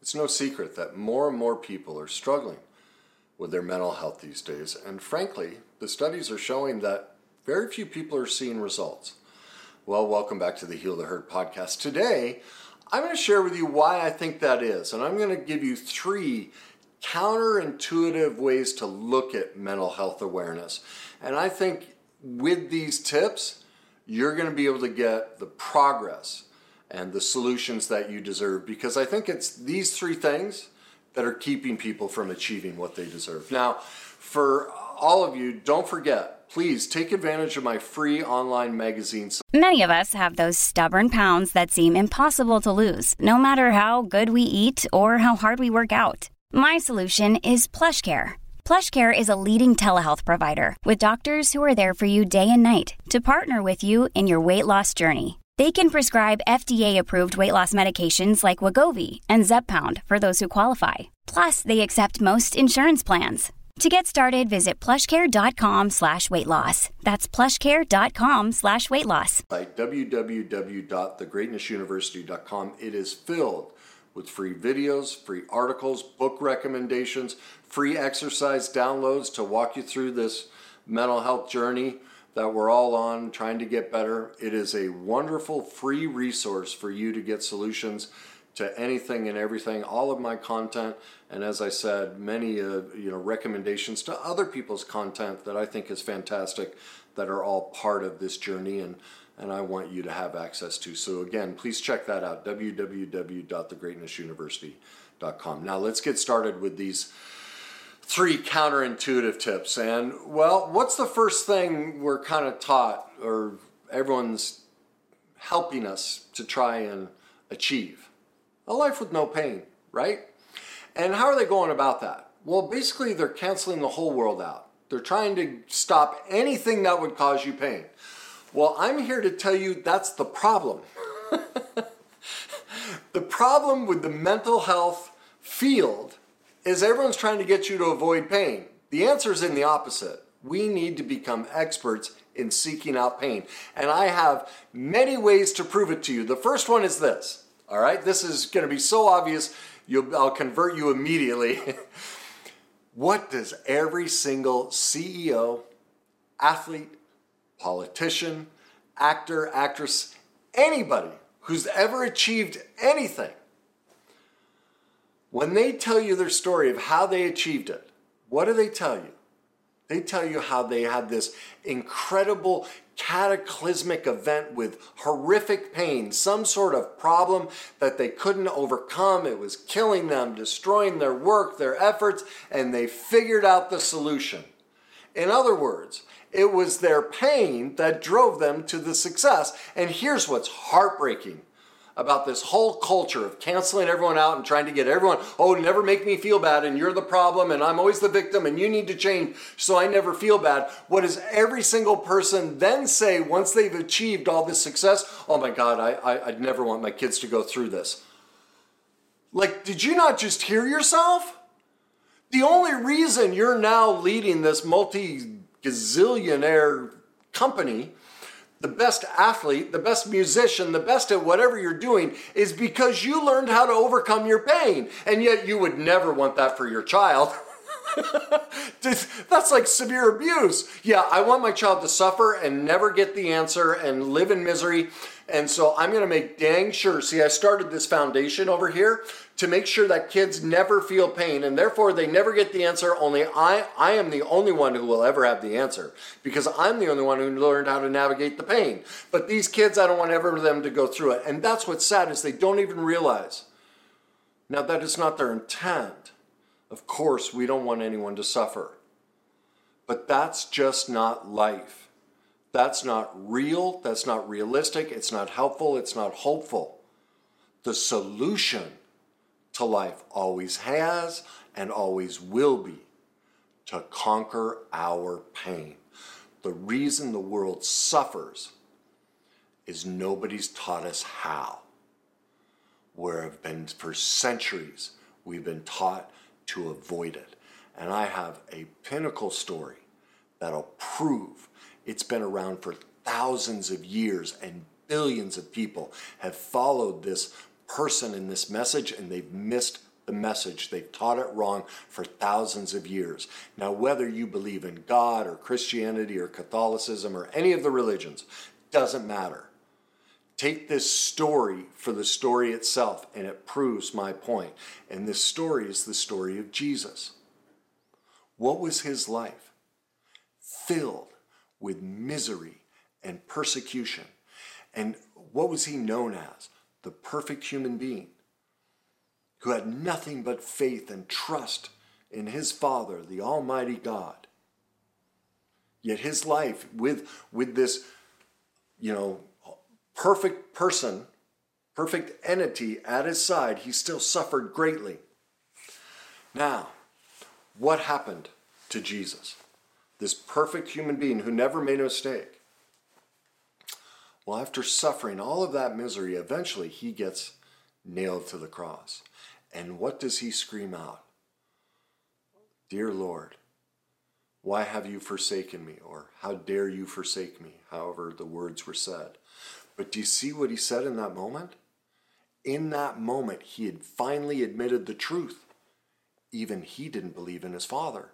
It's no secret that more and more people are struggling with their mental health these days, and frankly, the studies are showing that very few people are seeing results. Well, welcome back to the Heal the Hurt podcast. Today, I'm going to share with you why I think that is, and I'm going to give you three counterintuitive ways to look at mental health awareness. And I think with these tips, you're going to be able to get the progress and the solutions that you deserve, because I think it's these three things that are keeping people from achieving what they deserve. Now, for all of you, don't forget, please take advantage of my free online magazine. Many of us have those stubborn pounds that seem impossible to lose, no matter how good we eat or how hard we work out. My solution is PlushCare. PlushCare is a leading telehealth provider with doctors who are there for you day and night to partner with you in your weight loss journey. They can prescribe FDA-approved weight loss medications like Wegovy and Zepbound for those who qualify. Plus, they accept most insurance plans. To get started, visit plushcare.com/weightloss. That's plushcare.com/weightloss. At www.thegreatnessuniversity.com, it is filled with free videos, free articles, book recommendations, free exercise downloads to walk you through this mental health journey that we're all on, trying to get better. It is a wonderful free resource for you to get solutions to anything and everything, all of my content, and as I said, many recommendations to other people's content that I think is fantastic, that are all part of this journey and I want you to have access to. So again, please check that out, www.thegreatnessuniversity.com. Now let's get started with these three counterintuitive tips. And well, what's the first thing we're kind of taught, or everyone's helping us to try and achieve? A life with no pain, right? And how are they going about that? Well, basically they're canceling the whole world out. They're trying to stop anything that would cause you pain. Well, I'm here to tell you that's the problem. The problem with the mental health field is everyone's trying to get you to avoid pain. The answer is in the opposite. We need to become experts in seeking out pain. And I have many ways to prove it to you. The first one is this, all right? This is going to be so obvious, I'll convert you immediately. What does every single CEO, athlete, politician, actor, actress, anybody who's ever achieved anything, when they tell you their story of how they achieved it, what do they tell you? They tell you how they had this incredible cataclysmic event with horrific pain, some sort of problem that they couldn't overcome. It was killing them, destroying their work, their efforts, and they figured out the solution. In other words, it was their pain that drove them to the success. And here's what's heartbreaking about this whole culture of canceling everyone out and trying to get everyone, oh, never make me feel bad, and you're the problem, and I'm always the victim, and you need to change so I never feel bad. What does every single person then say once they've achieved all this success? Oh my God, I'd never want my kids to go through this. Like, did you not just hear yourself? The only reason you're now leading this multi-gazillionaire company, the best athlete, the best musician, the best at whatever you're doing, is because you learned how to overcome your pain. And yet you would never want that for your child. That's like severe abuse. Yeah, I want my child to suffer and never get the answer and live in misery. And so I'm going to make dang sure. See, I started this foundation over here to make sure that kids never feel pain, and therefore they never get the answer. Only I am the only one who will ever have the answer, because I'm the only one who learned how to navigate the pain. But these kids, I don't want ever them to go through it. And that's what's sad, is they don't even realize. Now, that is not their intent. Of course, we don't want anyone to suffer. But that's just not life. That's not real. That's not realistic. It's not helpful. It's not hopeful. The solution to life always has and always will be to conquer our pain. The reason the world suffers is nobody's taught us how. For centuries, we've been taught to avoid it. And I have a pinnacle story that'll prove it's been around for thousands of years, and billions of people have followed this person in this message, and they've missed the message. They've taught it wrong for thousands of years. Now, whether you believe in God or Christianity or Catholicism or any of the religions, doesn't matter. Take this story for the story itself, and it proves my point. And this story is the story of Jesus. What was his life? Filled with misery and persecution. And what was he known as? The perfect human being who had nothing but faith and trust in his Father, the Almighty God. Yet his life with this, perfect person, perfect entity at his side, he still suffered greatly. Now, what happened to Jesus? This perfect human being who never made a mistake. Well, after suffering all of that misery, eventually he gets nailed to the cross. And what does he scream out? Dear Lord, why have you forsaken me? Or how dare you forsake me? However the words were said. But do you see what he said in that moment? In that moment, he had finally admitted the truth. Even he didn't believe in his Father.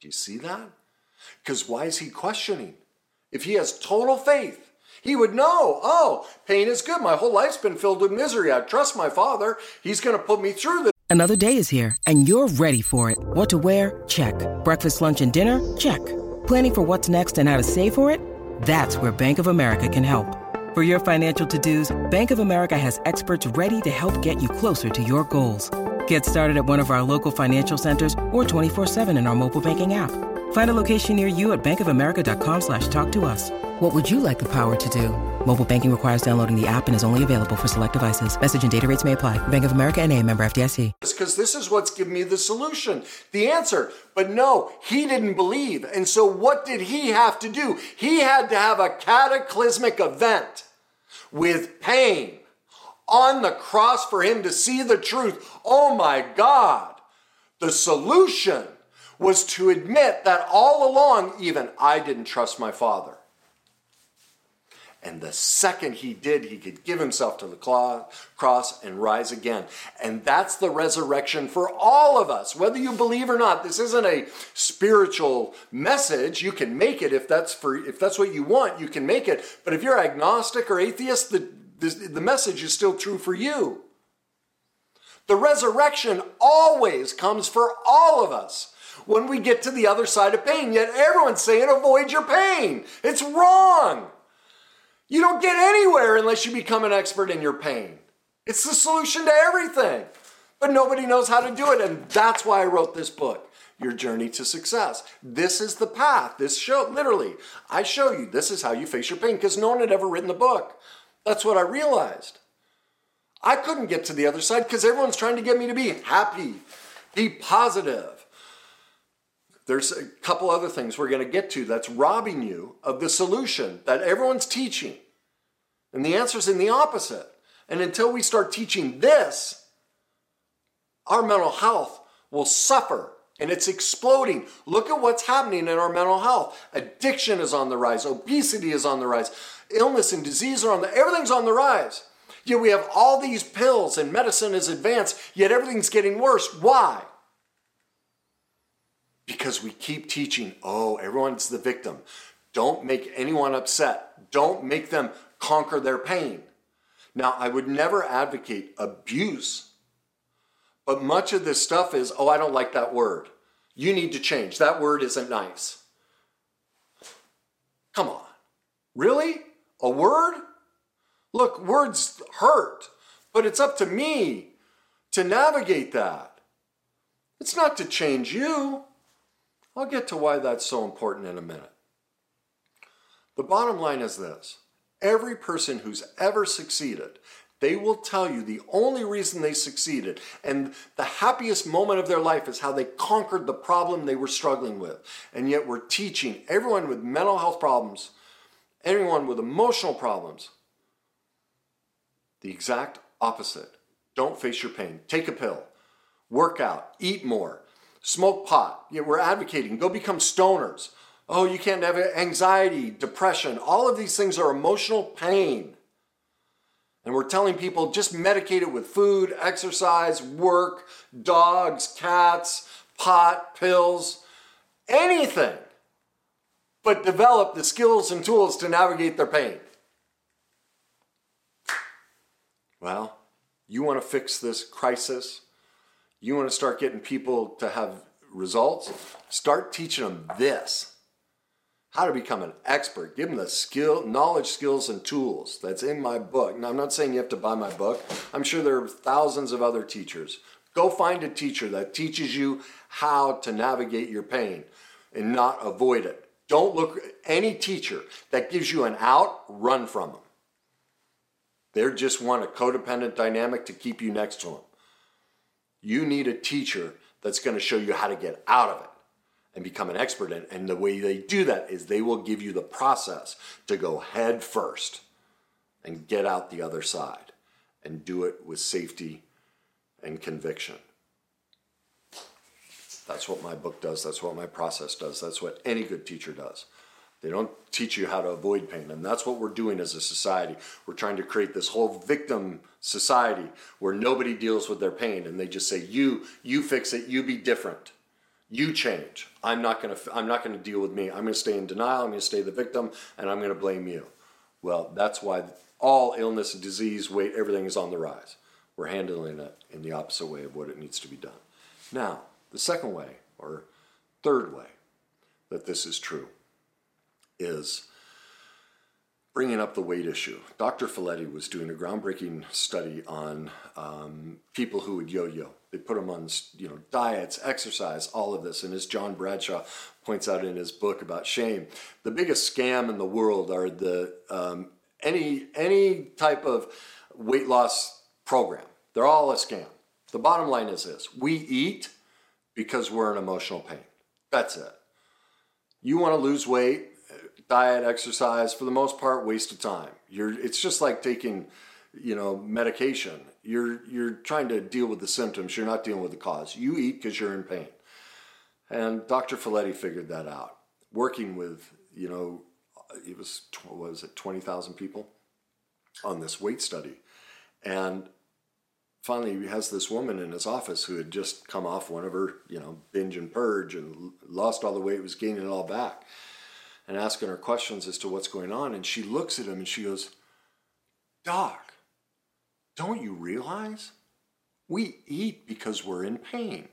Do you see that? Because why is he questioning? If he has total faith, he would know, oh, pain is good. My whole life's been filled with misery. I trust my Father. He's going to put me through this. Another day is here, and you're ready for it. What to wear? Check. Breakfast, lunch, and dinner? Check. Planning for what's next and how to save for it? That's where Bank of America can help. For your financial to-dos, Bank of America has experts ready to help get you closer to your goals. Get started at one of our local financial centers or 24/7 in our mobile banking app. Find a location near you at bankofamerica.com/talktous. What would you like the power to do? Mobile banking requires downloading the app and is only available for select devices. Message and data rates may apply. Bank of America NA, member FDIC. Because this is what's given me the solution, the answer. But no, he didn't believe. And so what did he have to do? He had to have a cataclysmic event with pain on the cross for him to see the truth. Oh my God. The solution was to admit that all along, even I didn't trust my Father. And the second he did, he could give himself to the cross and rise again. And that's the resurrection for all of us, whether you believe or not. This isn't a spiritual message. You can make it if that's what you want, you can make it. But if you're agnostic or atheist, the message is still true for you. The resurrection always comes for all of us when we get to the other side of pain. Yet everyone's saying, avoid your pain. It's wrong. You don't get anywhere unless you become an expert in your pain. It's the solution to everything, but nobody knows how to do it. And that's why I wrote this book, Your Journey to Success. This is the path. This show, literally, I show you, this is how you face your pain, because no one had ever written the book. That's what I realized. I couldn't get to the other side because everyone's trying to get me to be happy, be positive. There's a couple other things we're going to get to that's robbing you of the solution that everyone's teaching. And the answer's in the opposite. And until we start teaching this, our mental health will suffer. And it's exploding. Look at what's happening in our mental health. Addiction is on the rise. Obesity is on the rise. Illness and disease are on the rise. Everything's on the rise. Yet we have all these pills and medicine is advanced, yet everything's getting worse. Why? Because we keep teaching, oh, everyone's the victim. Don't make anyone upset. Don't make them conquer their pain. Now, I would never advocate abuse, but much of this stuff is, oh, I don't like that word. You need to change. That word isn't nice. Come on. Really? A word? Look, words hurt, but it's up to me to navigate that. It's not to change you. I'll get to why that's so important in a minute. The bottom line is this. Every person who's ever succeeded, they will tell you the only reason they succeeded and the happiest moment of their life is how they conquered the problem they were struggling with. And yet we're teaching everyone with mental health problems, anyone with emotional problems, the exact opposite. Don't face your pain. Take a pill. Work out. Eat more. Smoke pot. Yeah, we're advocating. Go become stoners. Oh, you can't have anxiety, depression. All of these things are emotional pain. And we're telling people just medicate it with food, exercise, work, dogs, cats, pot, pills, anything, but develop the skills and tools to navigate their pain. Well, you want to fix this crisis? You want to start getting people to have results? Start teaching them this. How to become an expert. Give them the skill, knowledge, skills, and tools that's in my book. Now, I'm not saying you have to buy my book. I'm sure there are thousands of other teachers. Go find a teacher that teaches you how to navigate your pain and not avoid it. Don't look at any teacher that gives you an out, run from them. They just want a codependent dynamic to keep you next to them. You need a teacher that's going to show you how to get out of it and become an expert in. And the way they do that is they will give you the process to go head first and get out the other side and do it with safety and conviction. That's what my book does. That's what my process does. That's what any good teacher does. They don't teach you how to avoid pain. And that's what we're doing as a society. We're trying to create this whole victim society where nobody deals with their pain and they just say, you fix it, you be different. You change. I'm not going to deal with me. I'm going to stay in denial. I'm going to stay the victim, and I'm going to blame you. Well, that's why all illness, disease, weight, everything is on the rise. We're handling it in the opposite way of what it needs to be done. Now, the second way, or third way, that this is true is bringing up the weight issue. Dr. Felitti was doing a groundbreaking study on people who would yo-yo. They put them on, diets, exercise, all of this. And as John Bradshaw points out in his book about shame, the biggest scam in the world are the any type of weight loss program. They're all a scam. The bottom line is this: we eat because we're in emotional pain. That's it. You want to lose weight, diet, exercise, for the most part, waste of time. It's just like taking medication. You're trying to deal with the symptoms. You're not dealing with the cause. You eat because you're in pain. And Dr. Felitti figured that out. Working with, it was, 20,000 people on this weight study. And finally, he has this woman in his office who had just come off one of her, binge and purge and lost all the weight, was gaining it all back, and asking her questions as to what's going on. And she looks at him and she goes, "Doc, don't you realize we eat because we're in pain?"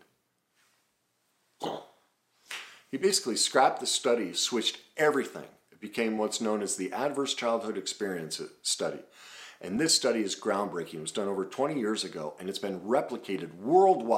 He basically scrapped the study, switched everything. It became what's known as the Adverse Childhood Experience Study. And this study is groundbreaking. It was done over 20 years ago, and it's been replicated worldwide.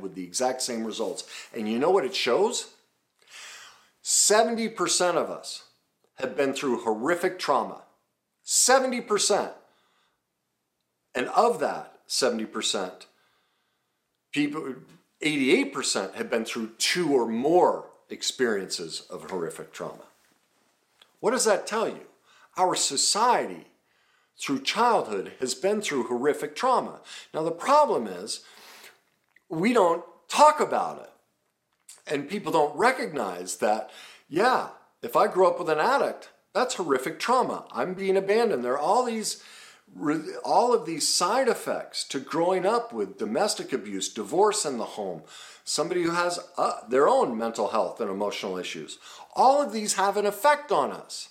With the exact same results. And you know what it shows? 70% of us have been through horrific trauma. 70%. And of that 70%, 88% have been through two or more experiences of horrific trauma. What does that tell you? Our society through childhood has been through horrific trauma. Now the problem is, we don't talk about it. And people don't recognize that, if I grew up with an addict, that's horrific trauma. I'm being abandoned. There are all of these side effects to growing up with domestic abuse, divorce in the home, somebody who has their own mental health and emotional issues. All of these have an effect on us.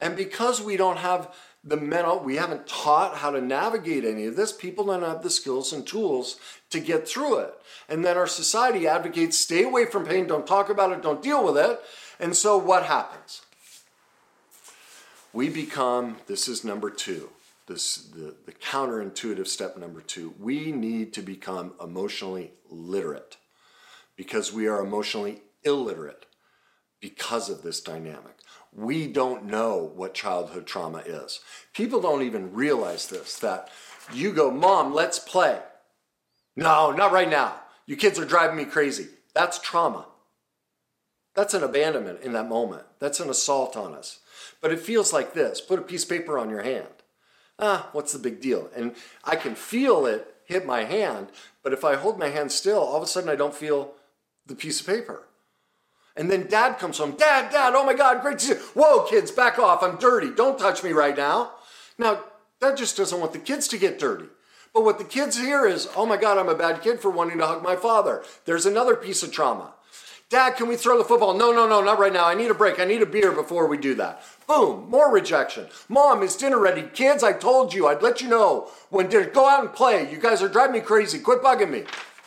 And because we don't have we haven't taught how to navigate any of this, people don't have the skills and tools to get through it. And then our society advocates stay away from pain, don't talk about it, don't deal with it. And so what happens? We become, this is number two, the counterintuitive step number two, we need to become emotionally literate because we are emotionally illiterate. because of this dynamic. We don't know what childhood trauma is. People don't even realize this, that you go, Mom, let's play. No, not right now. You kids are driving me crazy. That's trauma. That's an abandonment in that moment. That's an assault on us. But it feels like this. Put a piece of paper on your hand. What's the big deal? And I can feel it hit my hand, but if I hold my hand still, all of a sudden I don't feel the piece of paper. And then Dad comes home. Dad, oh my God, great to see you. Whoa, kids, back off. I'm dirty. Don't touch me right now. Now, Dad just doesn't want the kids to get dirty. But what the kids hear is, oh my God, I'm a bad kid for wanting to hug my father. There's another piece of trauma. Dad, can we throw the football? No, not right now. I need a break. I need a beer before we do that. Boom, more rejection. Mom, is dinner ready? Kids, I told you. I'd let you know when dinner. Go out and play. You guys are driving me crazy. Quit bugging me.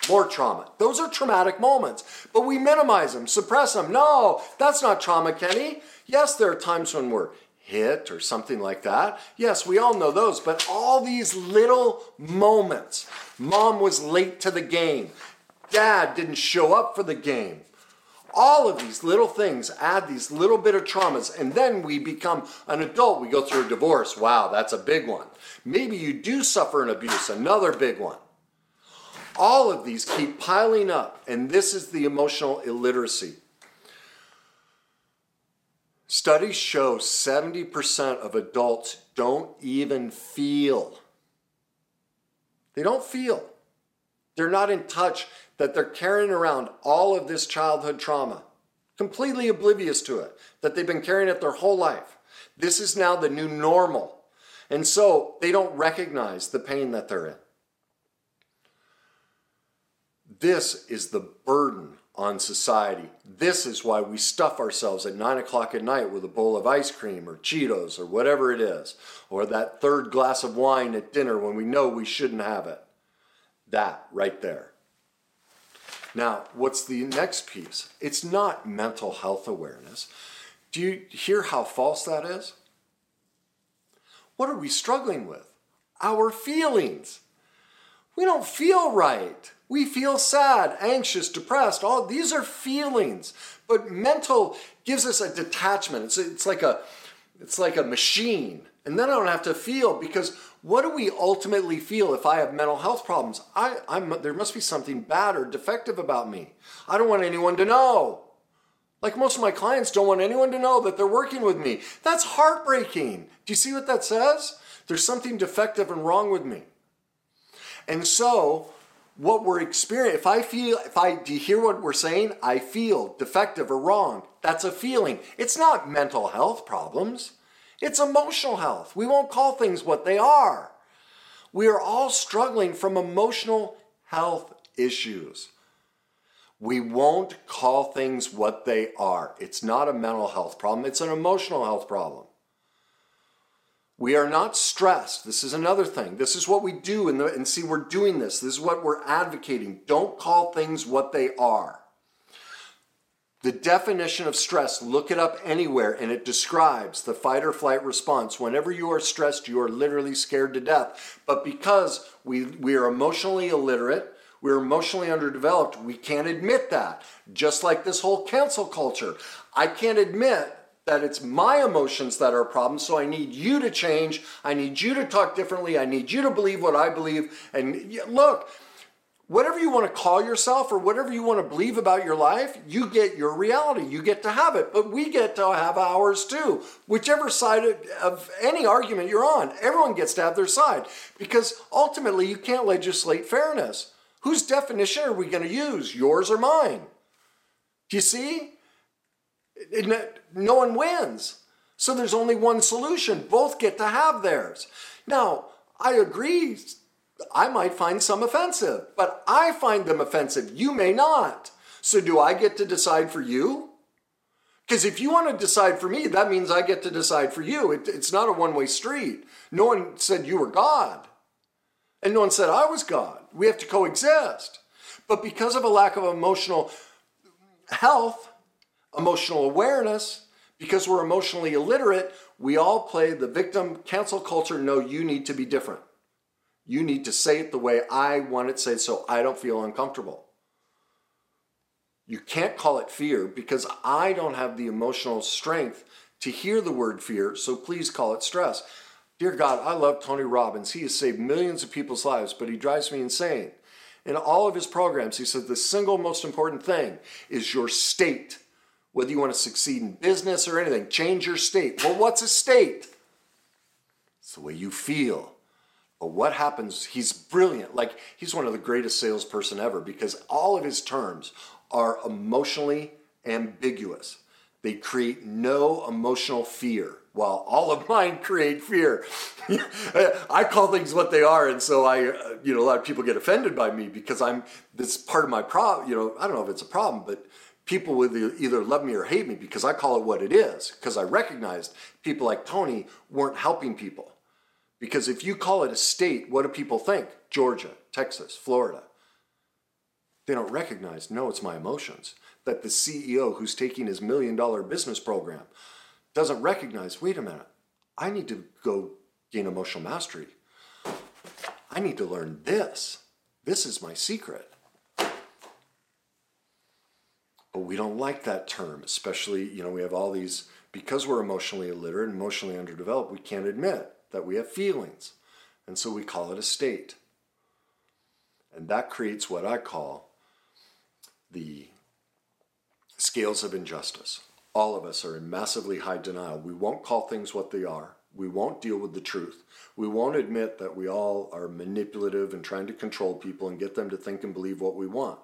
More trauma. Those are traumatic moments, but we minimize them, suppress them. No, that's not trauma, Kenny. Yes, there are times when we're hit or something like that. Yes, we all know those, but all these little moments. Mom was late to the game. Dad didn't show up for the game. All of these little things add these little bit of traumas, and then we become an adult. We go through a divorce. Wow, that's a big one. Maybe you do suffer an abuse, another big one. All of these keep piling up, and this is the emotional illiteracy. Studies show 70% of adults don't even feel. They don't feel. They're not in touch that they're carrying around all of this childhood trauma, completely oblivious to it, that they've been carrying it their whole life. This is now the new normal. And so they don't recognize the pain that they're in. This is the burden on society. This is why we stuff ourselves at 9:00 at night with a bowl of ice cream or Cheetos or whatever it is, or that third glass of wine at dinner when we know we shouldn't have it. That right there. Now, what's the next piece? It's not mental health awareness. Do you hear how false that is? What are we struggling with? Our feelings. We don't feel right. We feel sad, anxious, depressed. All these are feelings. But mental gives us a detachment. It's like a machine. And then I don't have to feel, because what do we ultimately feel if I have mental health problems? There must be something bad or defective about me. I don't want anyone to know. Like most of my clients don't want anyone to know that they're working with me. That's heartbreaking. Do you see what that says? There's something defective and wrong with me. And so what we're experiencing, do you hear what we're saying? I feel defective or wrong. That's a feeling. It's not mental health problems. It's emotional health. We won't call things what they are. We are all struggling from emotional health issues. We won't call things what they are. It's not a mental health problem. It's an emotional health problem. We are not stressed. This is another thing. This is what we do, and see, we're doing this. This is what we're advocating. Don't call things what they are. The definition of stress, look it up anywhere, and it describes the fight or flight response. Whenever you are stressed, you are literally scared to death. But because we are emotionally illiterate, we're emotionally underdeveloped, we can't admit that. Just like this whole cancel culture. I can't admit that it's my emotions that are a problem, so I need you to change, I need you to talk differently, I need you to believe what I believe. And look, whatever you want to call yourself or whatever you want to believe about your life, you get your reality, you get to have it, but we get to have ours too. Whichever side of any argument you're on, everyone gets to have their side, because ultimately you can't legislate fairness. Whose definition are we going to use, yours or mine? Do you see? No one wins. So there's only one solution. Both get to have theirs. Now, I agree, I might find some offensive, but I find them offensive. You may not. So do I get to decide for you? Because if you want to decide for me, that means I get to decide for you. It's not a one-way street. No one said you were God. And no one said I was God. We have to coexist. But because of a lack of emotional health, emotional awareness, because we're emotionally illiterate, we all play the victim, cancel culture. No, you need to be different. You need to say it the way I want it said so I don't feel uncomfortable. You can't call it fear because I don't have the emotional strength to hear the word fear, so please call it stress. Dear God, I love Tony Robbins. He has saved millions of people's lives, but he drives me insane. In all of his programs, he said the single most important thing is your state. Whether you want to succeed in business or anything, change your state. Well, what's a state? It's the way you feel. But what happens, he's brilliant. Like, he's one of the greatest salesperson ever because all of his terms are emotionally ambiguous. They create no emotional fear, while all of mine create fear. I call things what they are, and so a lot of people get offended by me because this part of my problem, I don't know if it's a problem, but people would either love me or hate me because I call it what it is, because I recognized people like Tony weren't helping people. Because if you call it a state, what do people think? Georgia, Texas, Florida. They don't recognize, no, it's my emotions. That the CEO who's taking his $1 million business program doesn't recognize, wait a minute, I need to go gain emotional mastery. I need to learn this. This is my secret. But we don't like that term, especially, we have all these, because we're emotionally illiterate and emotionally underdeveloped, we can't admit that we have feelings. And so we call it a state. And that creates what I call the scales of injustice. All of us are in massively high denial. We won't call things what they are. We won't deal with the truth. We won't admit that we all are manipulative and trying to control people and get them to think and believe what we want.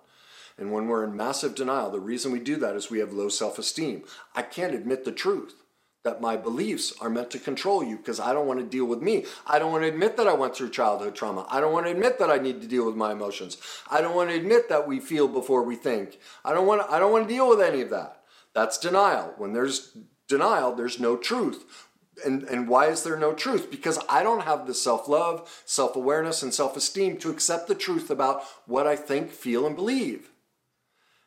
And when we're in massive denial, the reason we do that is we have low self-esteem. I can't admit the truth that my beliefs are meant to control you because I don't want to deal with me. I don't want to admit that I went through childhood trauma. I don't want to admit that I need to deal with my emotions. I don't want to admit that we feel before we think. I don't want to deal with any of that. That's denial. When there's denial, there's no truth. And why is there no truth? Because I don't have the self-love, self-awareness, and self-esteem to accept the truth about what I think, feel, and believe.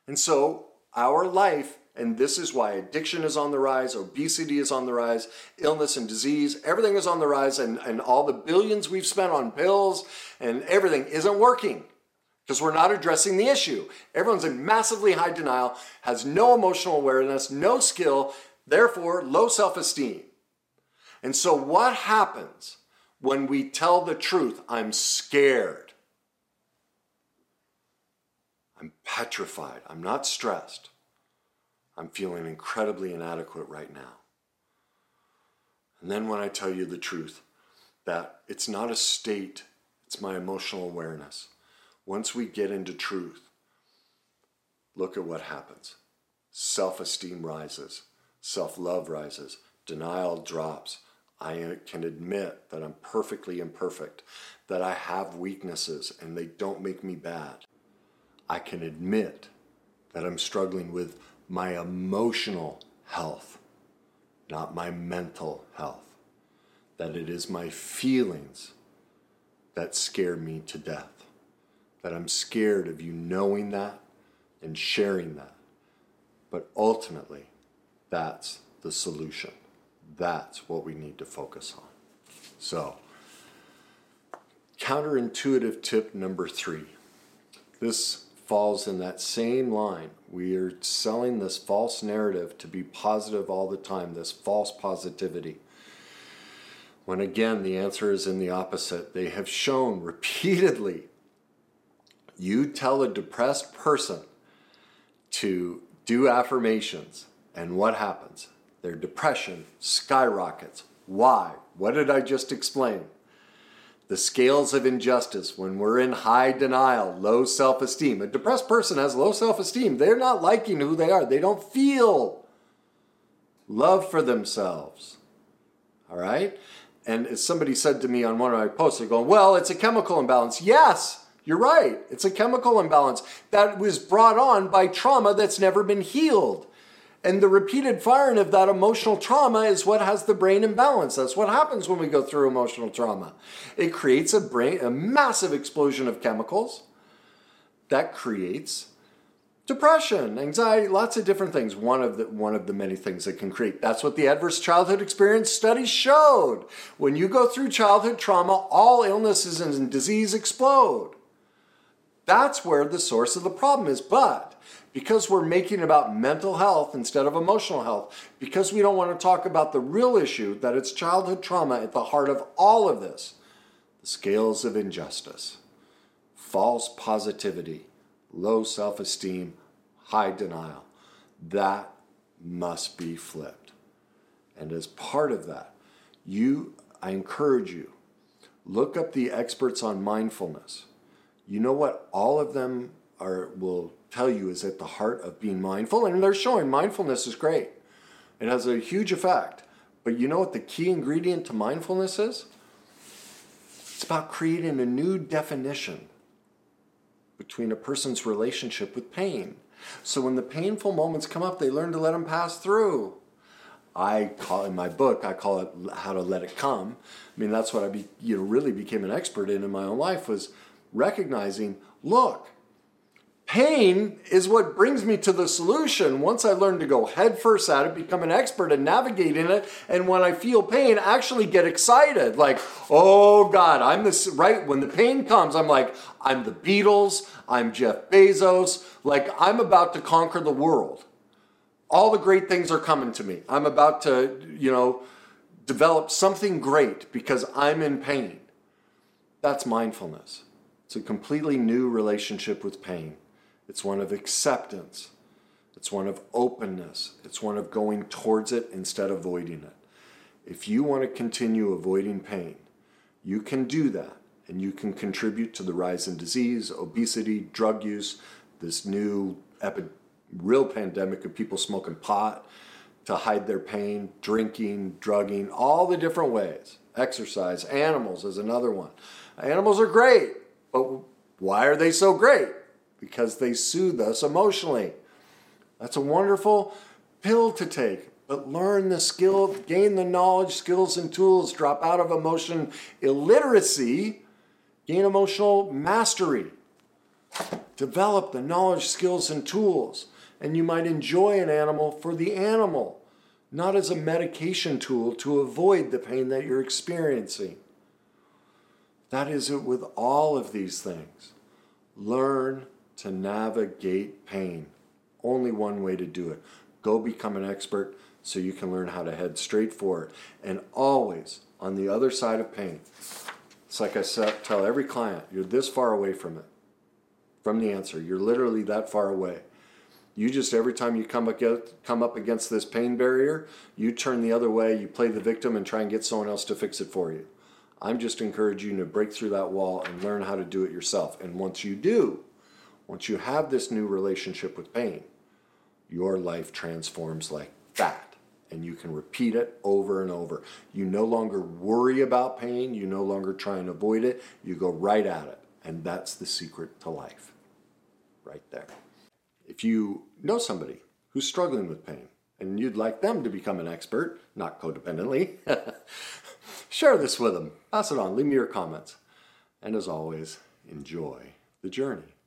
And so our life, and this is why addiction is on the rise, obesity is on the rise, illness and disease, everything is on the rise, and all the billions we've spent on pills and everything isn't working because we're not addressing the issue. Everyone's in massively high denial, has no emotional awareness, no skill, therefore low self-esteem. And so what happens when we tell the truth? I'm scared. I'm petrified. I'm not stressed. I'm feeling incredibly inadequate right now. And then when I tell you the truth, that it's not a state, it's my emotional awareness. Once we get into truth, look at what happens. Self-esteem rises. Self-love rises. Denial drops. I can admit that I'm perfectly imperfect, that I have weaknesses and they don't make me bad. I can admit that I'm struggling with my emotional health, not my mental health. That it is my feelings that scare me to death. That I'm scared of you knowing that and sharing that. But ultimately, that's the solution. That's what we need to focus on. So, counterintuitive tip number 3. This falls in that same line. We are selling this false narrative to be positive all the time, this false positivity. When again, the answer is in the opposite. They have shown repeatedly, you tell a depressed person to do affirmations, and what happens? Their depression skyrockets. Why? What did I just explain? The scales of injustice, when we're in high denial, low self-esteem. A depressed person has low self-esteem. They're not liking who they are. They don't feel love for themselves. All right? And as somebody said to me on one of my posts, they're going, well, it's a chemical imbalance. Yes, you're right. It's a chemical imbalance that was brought on by trauma that's never been healed. And the repeated firing of that emotional trauma is what has the brain imbalance. That's what happens when we go through emotional trauma. It creates a massive explosion of chemicals that creates depression, anxiety, lots of different things. One of the many things it can create. That's what the Adverse Childhood Experience Study showed. When you go through childhood trauma, all illnesses and disease explode. That's where the source of the problem is. But because we're making it about mental health instead of emotional health, because we don't want to talk about the real issue, that it's childhood trauma at the heart of all of this, the scales of injustice, false positivity, low self-esteem, high denial, that must be flipped. And as part of that, I encourage you, look up the experts on mindfulness. You know what all of them will tell you is at the heart of being mindful, and they're showing mindfulness is great. It has a huge effect. But you know what the key ingredient to mindfulness is? It's about creating a new definition between a person's relationship with pain. So when the painful moments come up, they learn to let them pass through. In my book, I call it how to let it come. I mean, that's what I really became an expert in my own life, was recognizing, look, pain is what brings me to the solution. Once I learn to go headfirst at it, become an expert in navigating it, and when I feel pain, actually get excited. Like, oh God, I'm this, right? When the pain comes, I'm like, I'm the Beatles, I'm Jeff Bezos, like I'm about to conquer the world. All the great things are coming to me. I'm about to, develop something great because I'm in pain. That's mindfulness. It's a completely new relationship with pain. It's one of acceptance. It's one of openness. It's one of going towards it instead of avoiding it. If you want to continue avoiding pain, you can do that, and you can contribute to the rise in disease, obesity, drug use, this new real pandemic of people smoking pot to hide their pain, drinking, drugging, all the different ways. Exercise, animals is another one. Animals are great, but why are they so great? Because they soothe us emotionally. That's a wonderful pill to take, but learn the skill, gain the knowledge, skills, and tools, drop out of emotion illiteracy, gain emotional mastery. Develop the knowledge, skills, and tools. And you might enjoy an animal for the animal, not as a medication tool to avoid the pain that you're experiencing. That is it with all of these things. Learn to navigate pain. Only one way to do it. Go become an expert so you can learn how to head straight forward. And always on the other side of pain, it's like I tell every client, you're this far away from it, from the answer. You're literally that far away. You just, every time you come up against this pain barrier, you turn the other way, you play the victim and try and get someone else to fix it for you. I'm just encouraging you to break through that wall and learn how to do it yourself. And once you do, once you have this new relationship with pain, your life transforms like that. And you can repeat it over and over. You no longer worry about pain. You no longer try and avoid it. You go right at it. And that's the secret to life, right there. If you know somebody who's struggling with pain and you'd like them to become an expert, not codependently, share this with them. Pass it on. Leave me your comments. And as always, enjoy the journey.